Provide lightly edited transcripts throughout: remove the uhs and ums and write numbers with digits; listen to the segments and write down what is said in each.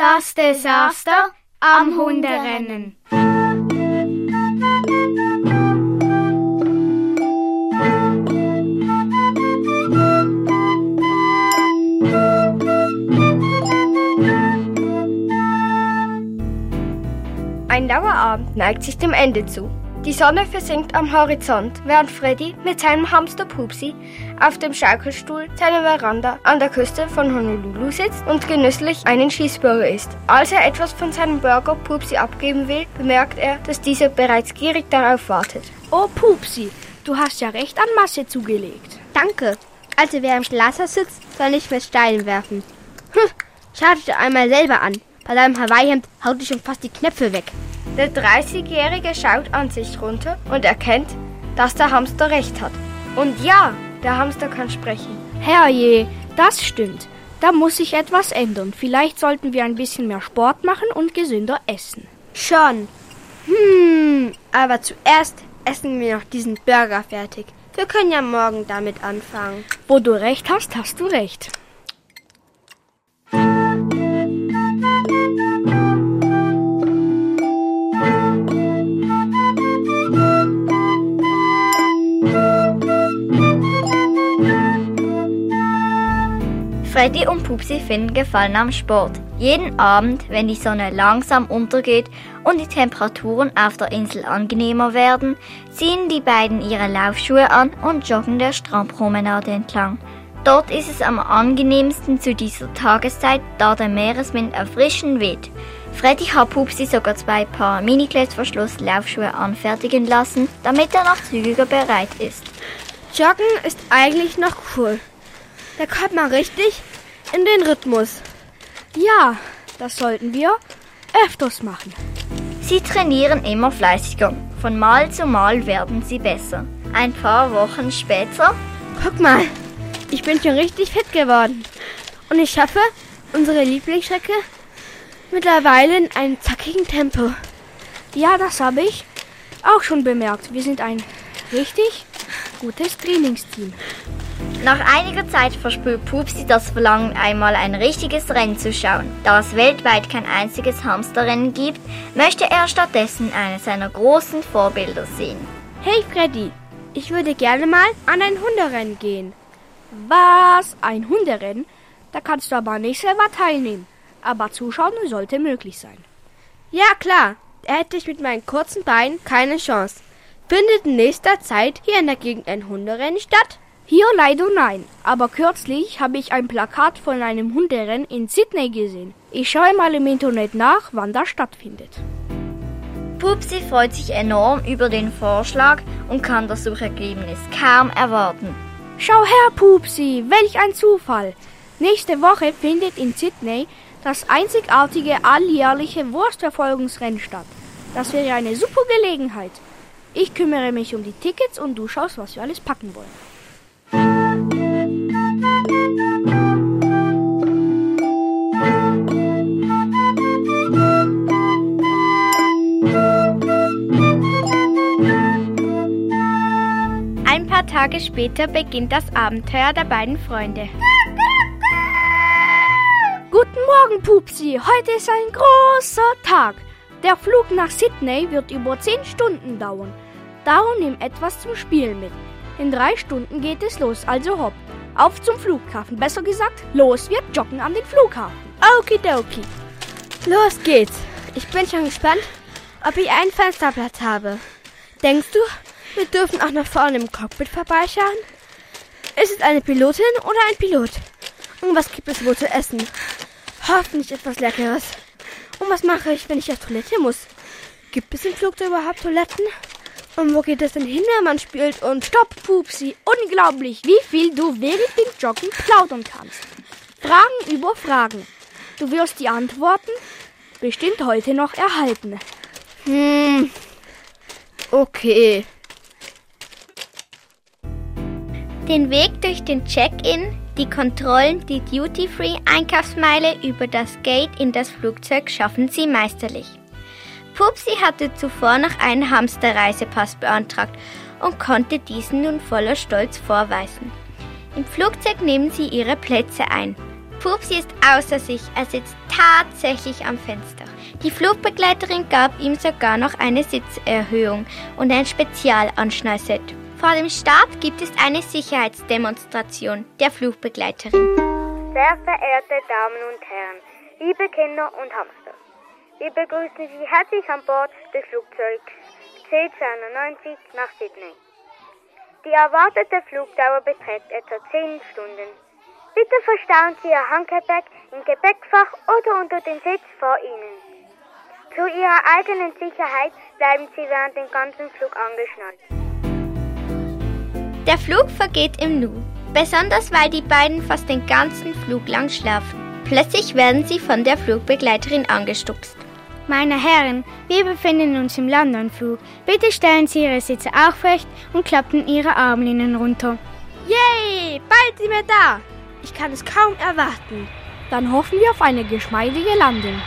Das Desaster am Hunderennen. Ein lauer Abend neigt sich dem Ende zu. Die Sonne versinkt am Horizont, während Freddy mit seinem Hamster Pupsi auf dem Schaukelstuhl seiner Veranda an der Küste von Honolulu sitzt und genüsslich einen Cheeseburger isst. Als er etwas von seinem Burger Pupsi abgeben will, bemerkt er, dass dieser bereits gierig darauf wartet. Oh Pupsi, du hast ja recht an Masse zugelegt. Danke. Also wer im Schlosser sitzt, soll nicht mit Steinen werfen. Schau dich einmal selber an. Bei deinem Hawaii-Hemd haut dich schon fast die Knöpfe weg. Der 30-Jährige schaut an sich runter und erkennt, dass der Hamster recht hat. Und ja, der Hamster kann sprechen. Herrje, das stimmt. Da muss sich etwas ändern. Vielleicht sollten wir ein bisschen mehr Sport machen und gesünder essen. Schon. Aber zuerst essen wir noch diesen Burger fertig. Wir können ja morgen damit anfangen. Wo du recht hast, hast du recht. Freddy und Pupsi finden Gefallen am Sport. Jeden Abend, wenn die Sonne langsam untergeht und die Temperaturen auf der Insel angenehmer werden, ziehen die beiden ihre Laufschuhe an und joggen der Strandpromenade entlang. Dort ist es am angenehmsten zu dieser Tageszeit, da der Meereswind erfrischend weht. Freddy hat Pupsi sogar 2 Paar Mini-Klettverschluss-Laufschuhe anfertigen lassen, damit er noch zügiger bereit ist. Joggen ist eigentlich noch cool. Da kommt man richtig in den Rhythmus. Ja, das sollten wir öfters machen. Sie trainieren immer fleißiger. Von Mal zu Mal werden sie besser. Ein paar Wochen später... Guck mal, ich bin schon richtig fit geworden. Und ich schaffe unsere Lieblingsstrecke mittlerweile in einem zackigen Tempo. Ja, das habe ich auch schon bemerkt. Wir sind ein richtig gutes Trainingsteam. Nach einiger Zeit verspürt Pupsi das Verlangen, einmal ein richtiges Rennen zu schauen. Da es weltweit kein einziges Hamsterrennen gibt, möchte er stattdessen eines seiner großen Vorbilder sehen. Hey Freddy, ich würde gerne mal an ein Hunderennen gehen. Was? Ein Hunderennen? Da kannst du aber nicht selber teilnehmen. Aber zuschauen sollte möglich sein. Ja klar, da hätte ich mit meinen kurzen Beinen keine Chance. Findet in nächster Zeit hier in der Gegend ein Hunderennen statt? Hier leider nein, aber kürzlich habe ich ein Plakat von einem Hunderennen in Sydney gesehen. Ich schaue mal im Internet nach, wann das stattfindet. Pupsi freut sich enorm über den Vorschlag und kann das Suchergebnis kaum erwarten. Schau her, Pupsi, welch ein Zufall! Nächste Woche findet in Sydney das einzigartige alljährliche Wurstverfolgungsrennen statt. Das wäre eine super Gelegenheit. Ich kümmere mich um die Tickets und du schaust, was wir alles packen wollen. Ein paar Tage später beginnt das Abenteuer der beiden Freunde. Guten Morgen, Pupsi. Heute ist ein großer Tag. Der Flug nach Sydney wird über 10 Stunden dauern. Darum nimm etwas zum Spielen mit. In 3 Stunden geht es los, also hopp. Auf zum Flughafen, besser gesagt, los, wir joggen an den Flughafen. Okidoki. Los geht's. Ich bin schon gespannt, ob ich einen Fensterplatz habe. Denkst du, wir dürfen auch nach vorne im Cockpit vorbeischauen? Ist es eine Pilotin oder ein Pilot? Und was gibt es wohl zu essen? Hoffentlich etwas Leckeres. Und was mache ich, wenn ich auf Toilette muss? Gibt es im Flugzeug überhaupt Toiletten? Und wo geht es denn hin, wenn man spielt? Und stopp, Pupsi, unglaublich, wie viel du während dem Joggen plaudern kannst. Fragen über Fragen. Du wirst die Antworten bestimmt heute noch erhalten. Okay. Den Weg durch den Check-in, die Kontrollen, die Duty-Free-Einkaufsmeile über das Gate in das Flugzeug schaffen sie meisterlich. Pupsi hatte zuvor noch einen Hamsterreisepass beantragt und konnte diesen nun voller Stolz vorweisen. Im Flugzeug nehmen sie ihre Plätze ein. Pupsi ist außer sich, er sitzt tatsächlich am Fenster. Die Flugbegleiterin gab ihm sogar noch eine Sitzerhöhung und ein Spezialanschnallset. Vor dem Stab gibt es eine Sicherheitsdemonstration der Flugbegleiterin. Sehr verehrte Damen und Herren, liebe Kinder und Hamster, wir begrüßen Sie herzlich an Bord des Flugzeugs C-290 nach Sydney. Die erwartete Flugdauer beträgt etwa 10 Stunden. Bitte verstauen Sie Ihr Handgepäck im Gepäckfach oder unter dem Sitz vor Ihnen. Zu Ihrer eigenen Sicherheit bleiben Sie während dem ganzen Flug angeschnallt. Der Flug vergeht im Nu, besonders weil die beiden fast den ganzen Flug lang schlafen. Plötzlich werden sie von der Flugbegleiterin angestupst. Meine Herren, wir befinden uns im London-Flug. Bitte stellen Sie Ihre Sitze aufrecht und klappen Ihre Armlehnen runter. Yay, bald sind wir da! Ich kann es kaum erwarten. Dann hoffen wir auf eine geschmeidige Landung.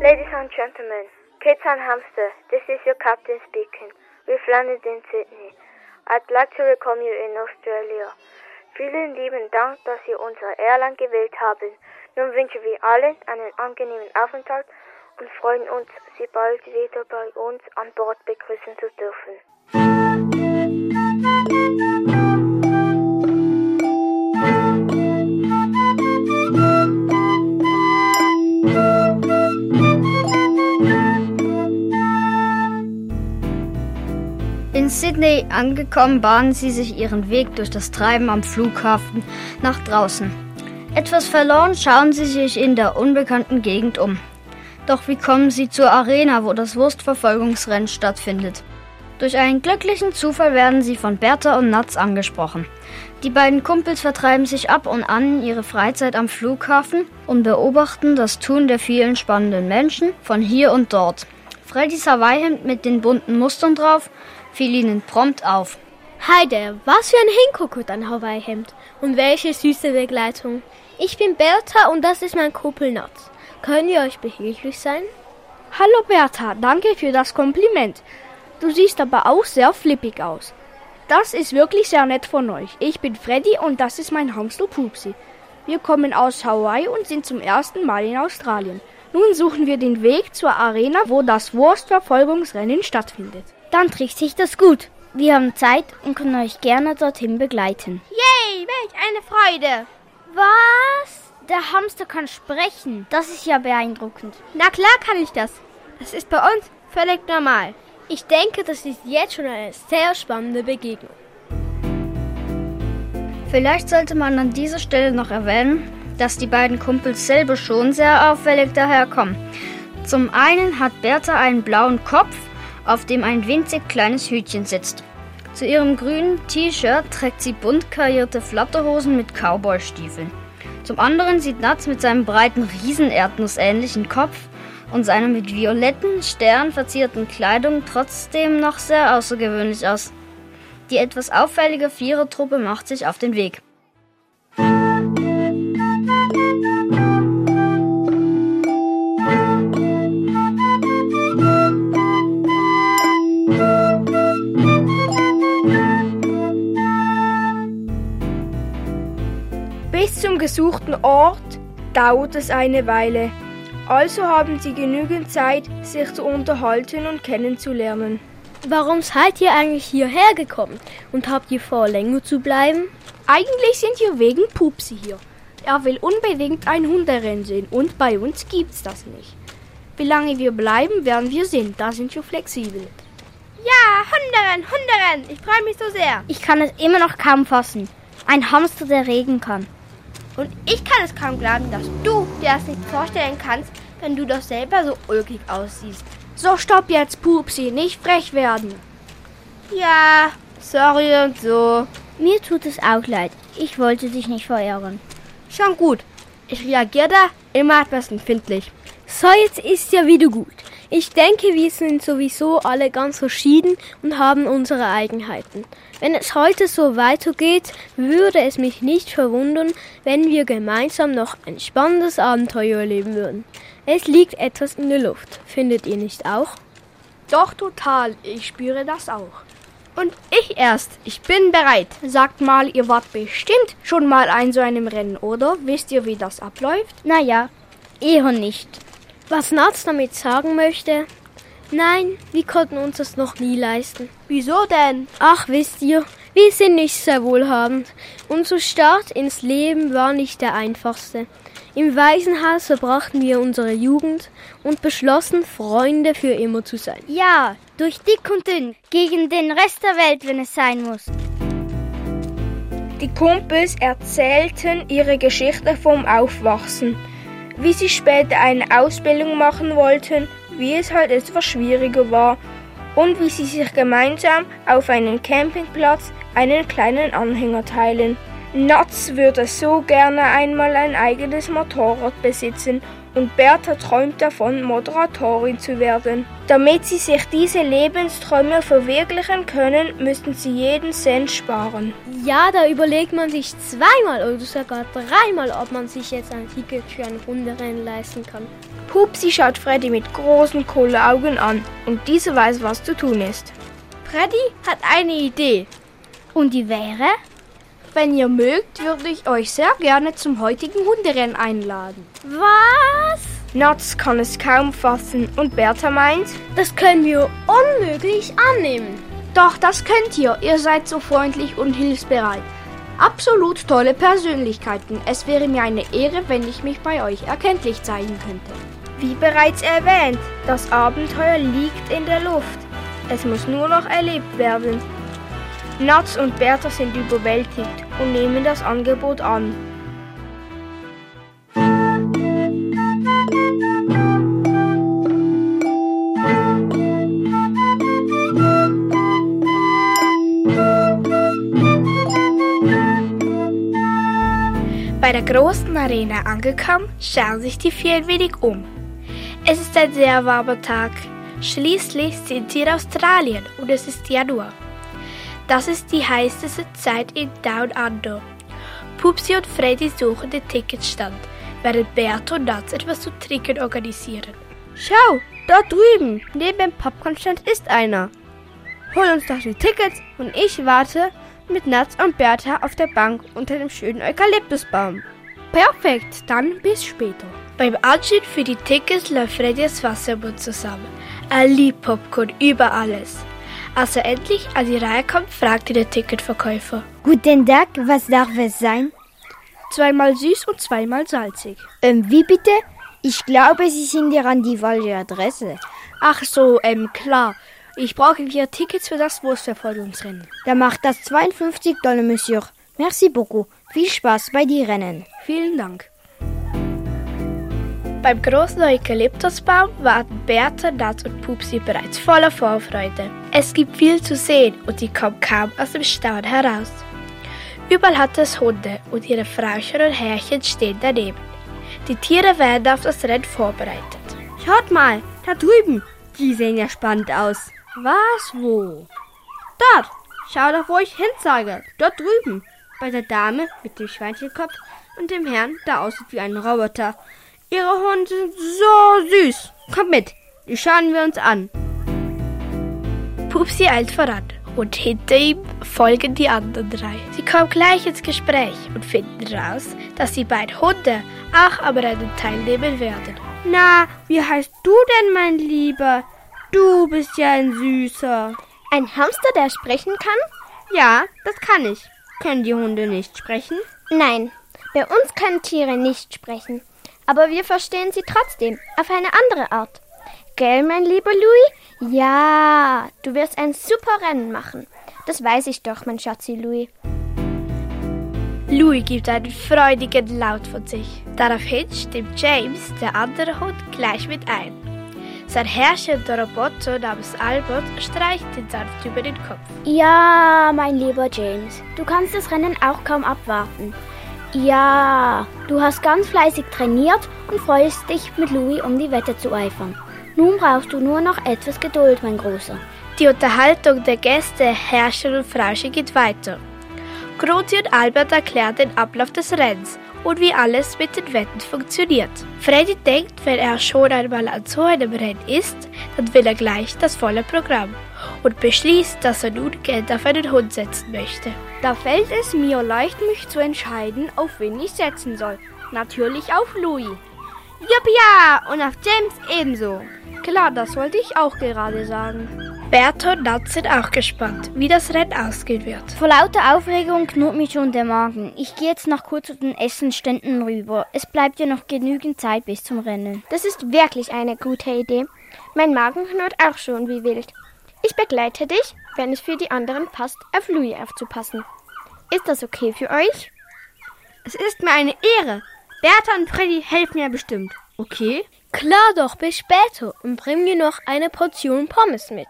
Ladies and gentlemen, kids and hamster, this is your captain speaking. We've landed in Sydney. I'd like to welcome you in Australia. Vielen lieben Dank, dass Sie unsere Airline gewählt haben. Nun wünschen wir allen einen angenehmen Aufenthalt und freuen uns, Sie bald wieder bei uns an Bord begrüßen zu dürfen. In Sydney angekommen, bahnen sie sich ihren Weg durch das Treiben am Flughafen nach draußen. Etwas verloren schauen sie sich in der unbekannten Gegend um. Doch wie kommen sie zur Arena, wo das Wurstverfolgungsrennen stattfindet? Durch einen glücklichen Zufall werden sie von Bertha und Nats angesprochen. Die beiden Kumpels vertreiben sich ab und an ihre Freizeit am Flughafen und beobachten das Tun der vielen spannenden Menschen von hier und dort. Freddys Hawaii-Hemd mit den bunten Mustern drauf fiel ihnen prompt auf. Hi there, was für ein Hingucker dein Hawaii-Hemd und welche süße Begleitung. Ich bin Bertha und das ist mein Kumpel Nats. Können wir euch behilflich sein? Hallo Bertha, danke für das Kompliment. Du siehst aber auch sehr flippig aus. Das ist wirklich sehr nett von euch. Ich bin Freddy und das ist mein Hamster Pupsi. Wir kommen aus Hawaii und sind zum ersten Mal in Australien. Nun suchen wir den Weg zur Arena, wo das Wurstverfolgungsrennen stattfindet. Dann trifft sich das gut. Wir haben Zeit und können euch gerne dorthin begleiten. Yay, welch eine Freude! Was? Der Hamster kann sprechen. Das ist ja beeindruckend. Na klar kann ich das. Das ist bei uns völlig normal. Ich denke, das ist jetzt schon eine sehr spannende Begegnung. Vielleicht sollte man an dieser Stelle noch erwähnen, dass die beiden Kumpels selber schon sehr auffällig daherkommen. Zum einen hat Bertha einen blauen Kopf, auf dem ein winzig kleines Hütchen sitzt. Zu ihrem grünen T-Shirt trägt sie bunt karierte Flatterhosen mit Cowboy-Stiefeln. Zum anderen sieht Nats mit seinem breiten Riesenerdnussähnlichen Kopf und seiner mit violetten Sternen verzierten Kleidung trotzdem noch sehr außergewöhnlich aus. Die etwas auffällige Vierertruppe macht sich auf den Weg. Bis zum gesuchten Ort dauert es eine Weile, also haben sie genügend Zeit, sich zu unterhalten und kennenzulernen. Warum seid ihr eigentlich hierher gekommen und habt ihr vor, länger zu bleiben? Eigentlich sind wir wegen Pupsi hier. Er will unbedingt ein Hunderennen sehen und bei uns gibt's das nicht. Wie lange wir bleiben, werden wir sehen, da sind wir flexibel. Ja, Hunderennen, ich freue mich so sehr. Ich kann es immer noch kaum fassen. Ein Hamster, der reden kann. Und ich kann es kaum glauben, dass du dir das nicht vorstellen kannst, wenn du doch selber so ulkig aussiehst. So, stopp jetzt, Pupsi, nicht frech werden. Ja, sorry und so. Mir tut es auch leid. Ich wollte dich nicht verärgern. Schon gut. Ich reagiere da immer etwas empfindlich. So, jetzt ist ja wieder gut. Ich denke, wir sind sowieso alle ganz verschieden und haben unsere Eigenheiten. Wenn es heute so weitergeht, würde es mich nicht verwundern, wenn wir gemeinsam noch ein spannendes Abenteuer erleben würden. Es liegt etwas in der Luft, findet ihr nicht auch? Doch, total. Ich spüre das auch. Und ich erst. Ich bin bereit. Sagt mal, ihr wart bestimmt schon mal in so einem Rennen, oder? Wisst ihr, wie das abläuft? Naja, eher nicht. Was Naz damit sagen möchte? Nein, wir konnten uns das noch nie leisten. Wieso denn? Ach, wisst ihr, wir sind nicht sehr wohlhabend. Unser Start ins Leben war nicht der einfachste. Im Waisenhaus verbrachten wir unsere Jugend und beschlossen, Freunde für immer zu sein. Ja, durch dick und dünn, gegen den Rest der Welt, wenn es sein muss. Die Kumpels erzählten ihre Geschichte vom Aufwachsen, wie sie später eine Ausbildung machen wollten, wie es halt etwas schwieriger war und wie sie sich gemeinsam auf einem Campingplatz einen kleinen Anhänger teilen. Naz würde so gerne einmal ein eigenes Motorrad besitzen und Bertha träumt davon, Moderatorin zu werden. Damit sie sich diese Lebensträume verwirklichen können, müssten sie jeden Cent sparen. Ja, da überlegt man sich zweimal oder sogar dreimal, ob man sich jetzt ein Ticket für ein Hunderennen leisten kann. Pupsi schaut Freddy mit großen Kohleaugen an und dieser weiß, was zu tun ist. Freddy hat eine Idee. Und die wäre? Wenn ihr mögt, würde ich euch sehr gerne zum heutigen Hunderennen einladen. Was? Naz kann es kaum fassen und Bertha meint, das können wir unmöglich annehmen. Doch, das könnt ihr. Ihr seid so freundlich und hilfsbereit. Absolut tolle Persönlichkeiten. Es wäre mir eine Ehre, wenn ich mich bei euch erkenntlich zeigen könnte. Wie bereits erwähnt, das Abenteuer liegt in der Luft. Es muss nur noch erlebt werden. Naz und Bertha sind überwältigt und nehmen das Angebot an. Bei der großen Arena angekommen, schauen sich die vier ein wenig um. Es ist ein sehr warmer Tag. Schließlich sind sie in Australien und es ist Januar. Das ist die heißeste Zeit in Down Under. Pupsi und Freddy suchen den Ticketstand, während Bertha und Naz etwas zu trinken organisieren. Schau, da drüben, neben dem Popcornstand ist einer. Hol uns doch die Tickets und ich warte mit Naz und Bertha auf der Bank unter dem schönen Eukalyptusbaum. Perfekt, dann bis später. Beim Anstehen für die Tickets läuft Freddy das Wassermund zusammen. Er liebt Popcorn über alles. Als er endlich an die Reihe kommt, fragte der Ticketverkäufer. Guten Tag, was darf es sein? 2-mal süß und 2-mal salzig. Wie bitte? Ich glaube, Sie sind ja an die falsche Adresse. Ach so, klar. Ich brauche vier Tickets für das Wurstverfolgungsrennen. Dann macht das $52, Monsieur. Merci beaucoup. Viel Spaß bei den Rennen. Vielen Dank. Beim großen Eukalyptusbaum warten Bertha, Naz und Pupsi bereits voller Vorfreude. Es gibt viel zu sehen und die kommen kaum aus dem Staunen heraus. Überall hat es Hunde und ihre Frauchen und Herrchen stehen daneben. Die Tiere werden auf das Rennen vorbereitet. Schaut mal, da drüben, die sehen ja spannend aus. Was, wo? Dort, schau doch, wo ich hin sage, dort drüben, bei der Dame mit dem Schweinchenkopf und dem Herrn, der aussieht wie ein Roboter. Ihre Hunde sind so süß. Kommt mit, die schauen wir uns an. Pupsi eilt voran und hinter ihm folgen die anderen drei. Sie kommen gleich ins Gespräch und finden raus, dass die beiden Hunde auch am Rennen teilnehmen werden. Na, wie heißt du denn, mein Lieber? Du bist ja ein Süßer. Ein Hamster, der sprechen kann? Ja, das kann ich. Können die Hunde nicht sprechen? Nein, bei uns können Tiere nicht sprechen. Aber wir verstehen sie trotzdem, auf eine andere Art. Gell, mein lieber Louis? Ja, du wirst ein super Rennen machen. Das weiß ich doch, mein Schatzi Louis. Louis gibt einen freudigen Laut von sich. Daraufhin stimmt James, der andere Hund, gleich mit ein. Sein herrschender Roboter namens Albert streicht ihn sanft über den Kopf. Ja, mein lieber James, du kannst das Rennen auch kaum abwarten. Ja, du hast ganz fleißig trainiert und freust dich, mit Louis um die Wette zu eifern. Nun brauchst du nur noch etwas Geduld, mein Großer. Die Unterhaltung der Gäste, Herrscher und Frauchen geht weiter. Groti und Albert erklären den Ablauf des Rennens und wie alles mit den Wetten funktioniert. Freddy denkt, wenn er schon einmal an so einem Rennen ist, dann will er gleich das volle Programm und beschließt, dass er nun Geld auf einen Hund setzen möchte. Da fällt es mir leicht, mich zu entscheiden, auf wen ich setzen soll. Natürlich auf Louis. Juppia! Und auf James ebenso. Klar, das wollte ich auch gerade sagen. Bert und Nat sind auch gespannt, wie das Rennen ausgehen wird. Vor lauter Aufregung knurrt mir schon der Magen. Ich gehe jetzt noch kurz zu den Essensständen rüber. Es bleibt ja noch genügend Zeit bis zum Rennen. Das ist wirklich eine gute Idee. Mein Magen knurrt auch schon wie wild. Ich begleite dich, wenn es für die anderen passt, auf Louis aufzupassen. Ist das okay für euch? Es ist mir eine Ehre. Bertha und Freddy helfen mir bestimmt. Okay? Klar doch, bis später und bring mir noch eine Portion Pommes mit.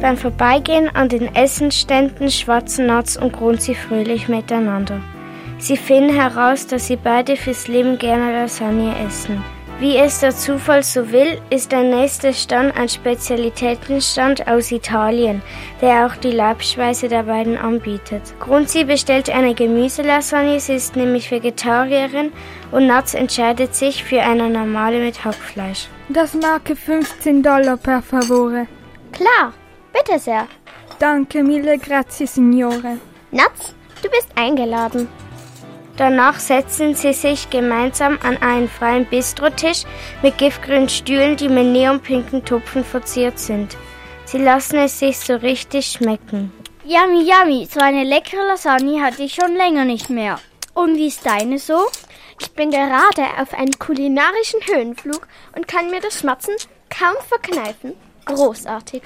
Beim Vorbeigehen an den Essensständen schwatzen Nats und Grunzi fröhlich miteinander. Sie finden heraus, dass sie beide fürs Leben gerne Lasagne essen. Wie es der Zufall so will, ist der nächste Stand ein Spezialitätenstand aus Italien, der auch die Leibspeise der beiden anbietet. Grunzi bestellt eine Gemüselasagne, sie ist nämlich Vegetarierin, und Nats entscheidet sich für eine normale mit Hackfleisch. Das Marke $15 per favore. Klar, bitte sehr. Danke, mille grazie signore. Nats, du bist eingeladen. Danach setzen sie sich gemeinsam an einen freien Bistrotisch mit giftgrünen Stühlen, die mit neonpinken Tupfen verziert sind. Sie lassen es sich so richtig schmecken. Yummy, yummy, so eine leckere Lasagne hatte ich schon länger nicht mehr. Und wie ist deine so? Ich bin gerade auf einem kulinarischen Höhenflug und kann mir das Schmatzen kaum verkneifen. Großartig.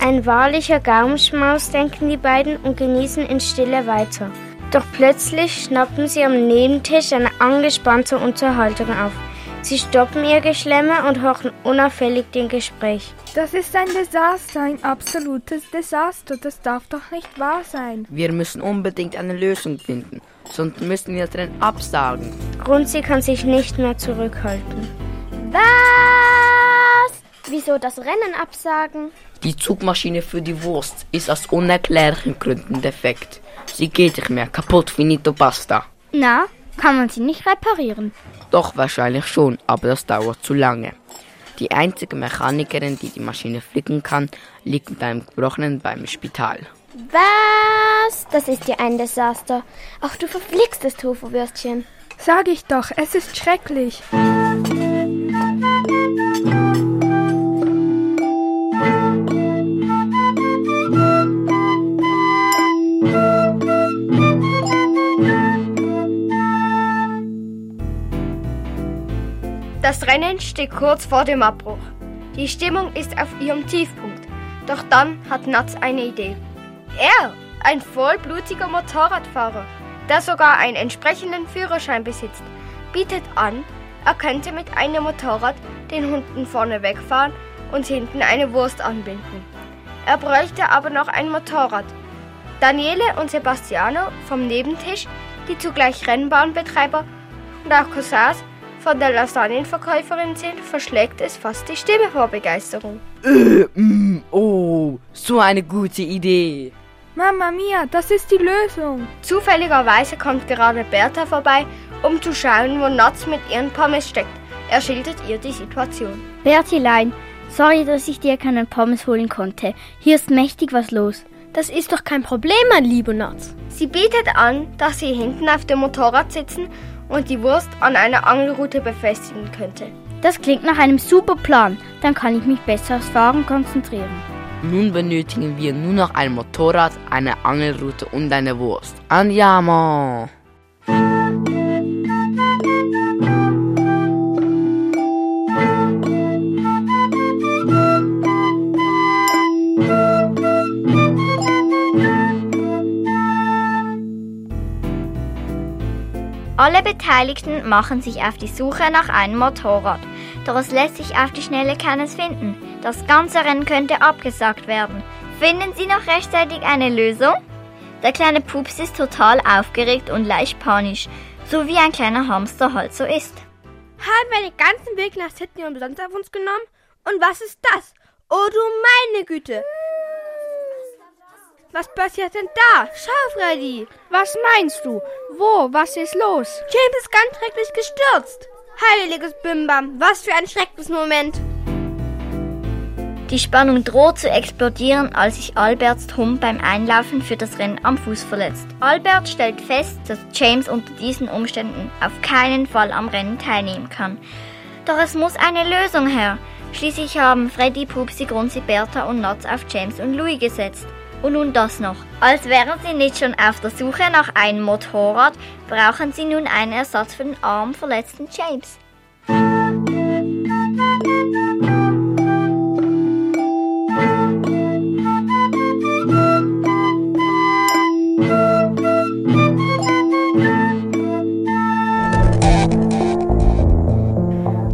Ein wahrlicher Gaumenschmaus, denken die beiden und genießen in Stille weiter. Doch plötzlich schnappen sie am Nebentisch eine angespannte Unterhaltung auf. Sie stoppen ihr Geschlemmer und horchen unauffällig dem Gespräch. Das ist ein Desaster, ein absolutes Desaster. Das darf doch nicht wahr sein. Wir müssen unbedingt eine Lösung finden, sonst müssen wir das Rennen absagen. Grunzi kann sich nicht mehr zurückhalten. Was? Wieso das Rennen absagen? Die Zugmaschine für die Wurst ist aus unerklärlichen Gründen defekt. Sie geht nicht mehr. Kaputt, finito, basta. Na, kann man sie nicht reparieren? Doch, wahrscheinlich schon, aber das dauert zu lange. Die einzige Mechanikerin, die die Maschine flicken kann, liegt mit einem gebrochenen beim Spital. Was? Das ist ja ein Desaster. Ach, du verflixtes Tofu-Würstchen. Sag ich doch, es ist schrecklich. Das Rennen steht kurz vor dem Abbruch. Die Stimmung ist auf ihrem Tiefpunkt. Doch dann hat Nats eine Idee. Er, ein vollblutiger Motorradfahrer, der sogar einen entsprechenden Führerschein besitzt, bietet an, er könnte mit einem Motorrad den Hunden vorne wegfahren und hinten eine Wurst anbinden. Er bräuchte aber noch ein Motorrad. Daniele und Sebastiano vom Nebentisch, die zugleich Rennbahnbetreiber und auch Cousins von der Lasagnenverkäuferin sind, verschlägt es fast die Stimme vor Begeisterung. Oh, so eine gute Idee. Mama mia, das ist die Lösung. Zufälligerweise kommt gerade Bertha vorbei, um zu schauen, wo Nats mit ihren Pommes steckt. Er schildert ihr die Situation. Bertilein, sorry, dass ich dir keine Pommes holen konnte. Hier ist mächtig was los. Das ist doch kein Problem, mein lieber Nats. Sie bietet an, dass sie hinten auf dem Motorrad sitzen und die Wurst an einer Angelrute befestigen könnte. Das klingt nach einem super Plan. Dann kann ich mich besser aufs Fahren konzentrieren. Nun benötigen wir nur noch ein Motorrad, eine Angelrute und eine Wurst. Andiamo! Alle Beteiligten machen sich auf die Suche nach einem Motorrad, doch es lässt sich auf die Schnelle keines finden. Das ganze Rennen könnte abgesagt werden. Finden Sie noch rechtzeitig eine Lösung? Der kleine Pups ist total aufgeregt und leicht panisch, so wie ein kleiner Hamster halt so ist. Haben wir den ganzen Weg nach Sydney und Besonntag auf uns genommen? Und was ist das? Oh du meine Güte! Was passiert denn da? Schau, Freddy! Was meinst du? Wo? Was ist los? James ist ganz schrecklich gestürzt! Heiliges Bimbam, was für ein Schreckensmoment! Die Spannung droht zu explodieren, als sich Alberts Hund beim Einlaufen für das Rennen am Fuß verletzt. Albert stellt fest, dass James unter diesen Umständen auf keinen Fall am Rennen teilnehmen kann. Doch es muss eine Lösung her. Schließlich haben Freddy, Pupsi, Grunzi, Bertha und Notz auf James und Louis gesetzt. Und nun das noch. Als wären sie nicht schon auf der Suche nach einem Motorrad, brauchen sie nun einen Ersatz für den armen, verletzten James.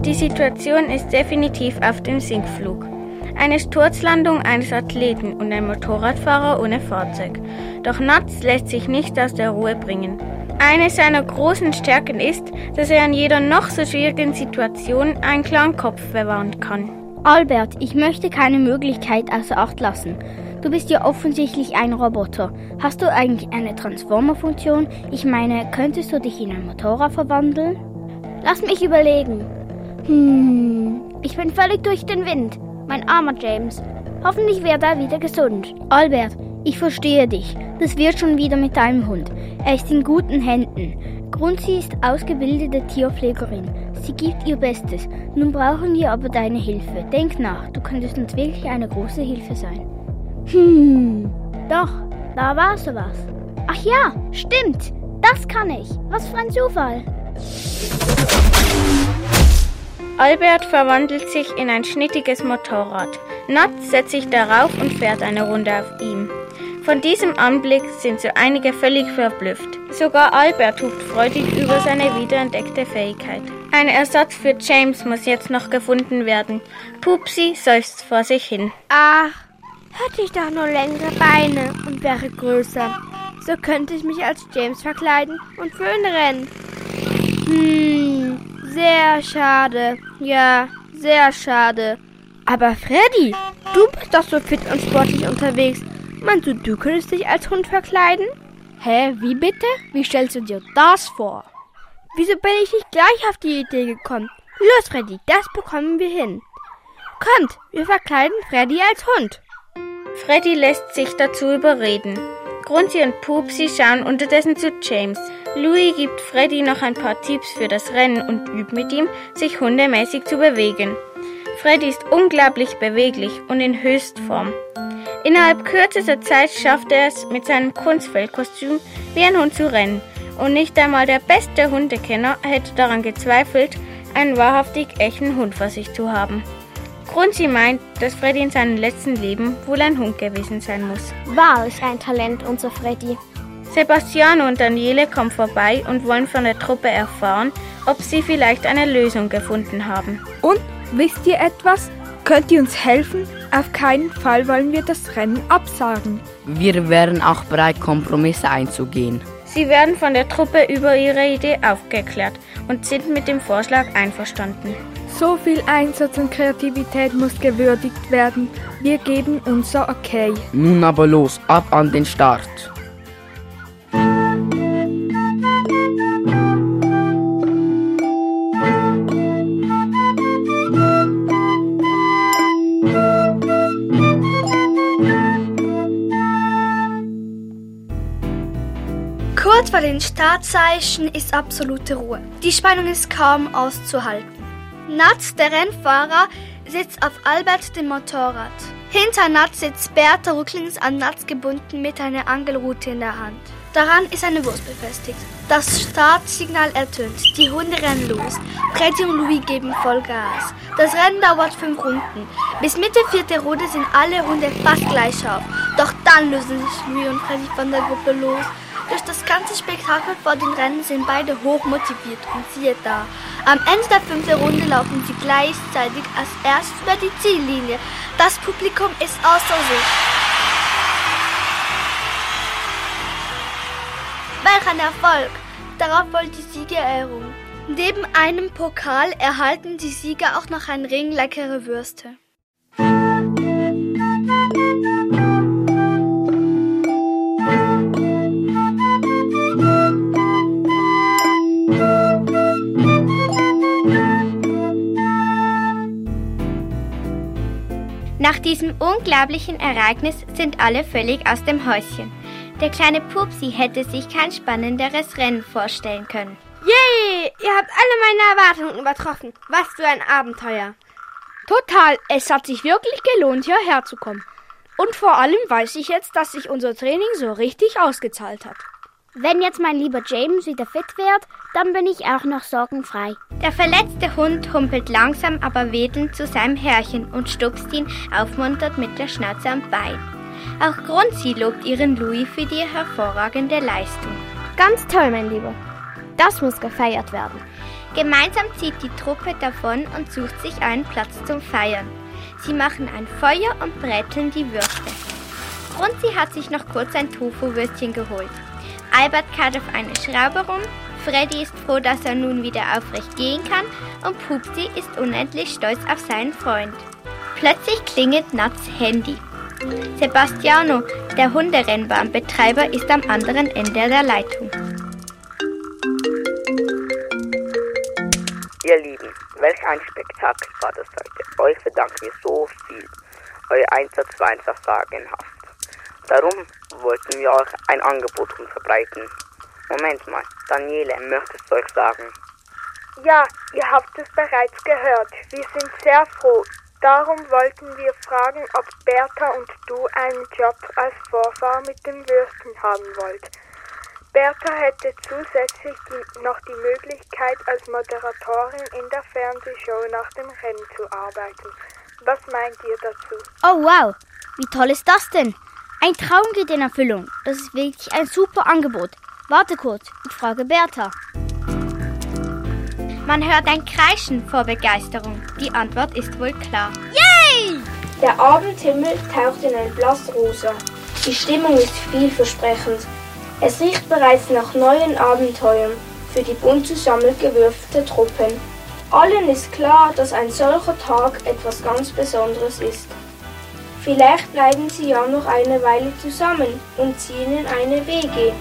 Die Situation ist definitiv auf dem Sinkflug. Eine Sturzlandung eines Athleten und ein Motorradfahrer ohne Fahrzeug. Doch Notz lässt sich nicht aus der Ruhe bringen. Eine seiner großen Stärken ist, dass er in jeder noch so schwierigen Situation einen klaren Kopf bewahren kann. Albert, ich möchte keine Möglichkeit außer Acht lassen. Du bist ja offensichtlich ein Roboter. Hast du eigentlich eine Transformer-Funktion? Ich meine, könntest du dich in ein Motorrad verwandeln? Lass mich überlegen. Ich bin völlig durch den Wind. Mein armer James. Hoffentlich wird er wieder gesund. Albert, ich verstehe dich. Das wird schon wieder mit deinem Hund. Er ist in guten Händen. Grunzi ist ausgebildete Tierpflegerin. Sie gibt ihr Bestes. Nun brauchen wir aber deine Hilfe. Denk nach, du könntest uns wirklich eine große Hilfe sein. Doch, da war sowas. Ach ja, stimmt. Das kann ich. Was für ein Zufall. Albert verwandelt sich in ein schnittiges Motorrad. Notz setzt sich darauf und fährt eine Runde auf ihm. Von diesem Anblick sind so einige völlig verblüfft. Sogar Albert hupt freudig über seine wiederentdeckte Fähigkeit. Ein Ersatz für James muss jetzt noch gefunden werden. Pupsi seufzt vor sich hin. Ach, hätte ich doch nur längere Beine und wäre größer. So könnte ich mich als James verkleiden und für ihn rennen. Sehr schade. Ja, sehr schade. Aber Freddy, du bist doch so fit und sportlich unterwegs. Meinst du, du könntest dich als Hund verkleiden? Hä, wie bitte? Wie stellst du dir das vor? Wieso bin ich nicht gleich auf die Idee gekommen? Los, Freddy, das bekommen wir hin. Kommt, wir verkleiden Freddy als Hund. Freddy lässt sich dazu überreden. Grunzi und Pupsi schauen unterdessen zu James. Louis gibt Freddy noch ein paar Tipps für das Rennen und übt mit ihm, sich hundemäßig zu bewegen. Freddy ist unglaublich beweglich und in Höchstform. Innerhalb kürzester Zeit schafft er es, mit seinem Kunstfellkostüm wie ein Hund zu rennen. Und nicht einmal der beste Hundekenner hätte daran gezweifelt, einen wahrhaftig echten Hund vor sich zu haben. Grunzi meint, dass Freddy in seinem letzten Leben wohl ein Hund gewesen sein muss. Wahrlich ein Talent, unser Freddy. Sebastiano und Daniele kommen vorbei und wollen von der Truppe erfahren, ob sie vielleicht eine Lösung gefunden haben. Und, wisst ihr etwas? Könnt ihr uns helfen? Auf keinen Fall wollen wir das Rennen absagen. Wir wären auch bereit, Kompromisse einzugehen. Sie werden von der Truppe über ihre Idee aufgeklärt und sind mit dem Vorschlag einverstanden. So viel Einsatz und Kreativität muss gewürdigt werden. Wir geben unser Okay. Nun aber los, ab an den Start. Kurz vor den Startzeichen ist absolute Ruhe. Die Spannung ist kaum auszuhalten. Notz, der Rennfahrer, sitzt auf Albert dem Motorrad. Hinter Notz sitzt Bertha rücklings an Notz gebunden mit einer Angelrute in der Hand. Daran ist eine Wurst befestigt. Das Startsignal ertönt. Die Hunde rennen los. Freddy und Louis geben Vollgas. Das Rennen dauert 5 Runden. Bis Mitte 4. Runde sind alle Hunde fast gleich scharf. Doch dann lösen sich Louis und Freddy von der Gruppe los. Durch das ganze Spektakel vor den Rennen sind beide hoch motiviert und siehe da. Am Ende der 5. Runde laufen sie gleichzeitig als erst über die Ziellinie. Das Publikum ist außer sich. Welch ein Erfolg! Darauf folgt die Siegerehrung. Neben einem Pokal erhalten die Sieger auch noch einen Ring leckere Würste. Nach diesem unglaublichen Ereignis sind alle völlig aus dem Häuschen. Der kleine Pupsi hätte sich kein spannenderes Rennen vorstellen können. Yay! Ihr habt alle meine Erwartungen übertroffen. Was für ein Abenteuer! Total! Es hat sich wirklich gelohnt, hierher zu kommen. Und vor allem weiß ich jetzt, dass sich unser Training so richtig ausgezahlt hat. Wenn jetzt mein lieber James wieder fit wird, dann bin ich auch noch sorgenfrei. Der verletzte Hund humpelt langsam aber wedelnd zu seinem Herrchen und stuckst ihn aufmunternd mit der Schnauze am Bein. Auch Grunzi lobt ihren Louis für die hervorragende Leistung. Ganz toll, mein Lieber. Das muss gefeiert werden. Gemeinsam zieht die Truppe davon und sucht sich einen Platz zum Feiern. Sie machen ein Feuer und bräteln die Würste. Grunzi hat sich noch kurz ein Tofu-Würstchen geholt. Albert kaut auf eine Schraube rum, Freddy ist froh, dass er nun wieder aufrecht gehen kann und Pupsi ist unendlich stolz auf seinen Freund. Plötzlich klingelt Nats Handy. Sebastiano, der Hunderennbahnbetreiber, ist am anderen Ende der Leitung. Ihr Lieben, welch ein Spektakel war das heute. Euch verdanken wir so viel. Euer Einsatz war einfach sagenhaft. Darum wollten wir euch ein Angebot unterbreiten. Moment mal, Daniele, möchtest du euch sagen? Ja, ihr habt es bereits gehört. Wir sind sehr froh. Darum wollten wir fragen, ob Bertha und du einen Job als Vorfahr mit dem Würstchen haben wollt. Bertha hätte zusätzlich noch die Möglichkeit, als Moderatorin in der Fernsehshow nach dem Rennen zu arbeiten. Was meint ihr dazu? Oh wow, wie toll ist das denn? Ein Traum geht in Erfüllung. Das ist wirklich ein super Angebot. Warte kurz, ich frage Bertha. Man hört ein Kreischen vor Begeisterung. Die Antwort ist wohl klar. Yay! Der Abendhimmel taucht in ein Blassrosa. Die Stimmung ist vielversprechend. Es riecht bereits nach neuen Abenteuern für die bunt zusammengewürfelte Truppen. Allen ist klar, dass ein solcher Tag etwas ganz Besonderes ist. Vielleicht bleiben sie ja noch eine Weile zusammen und ziehen in eine WG.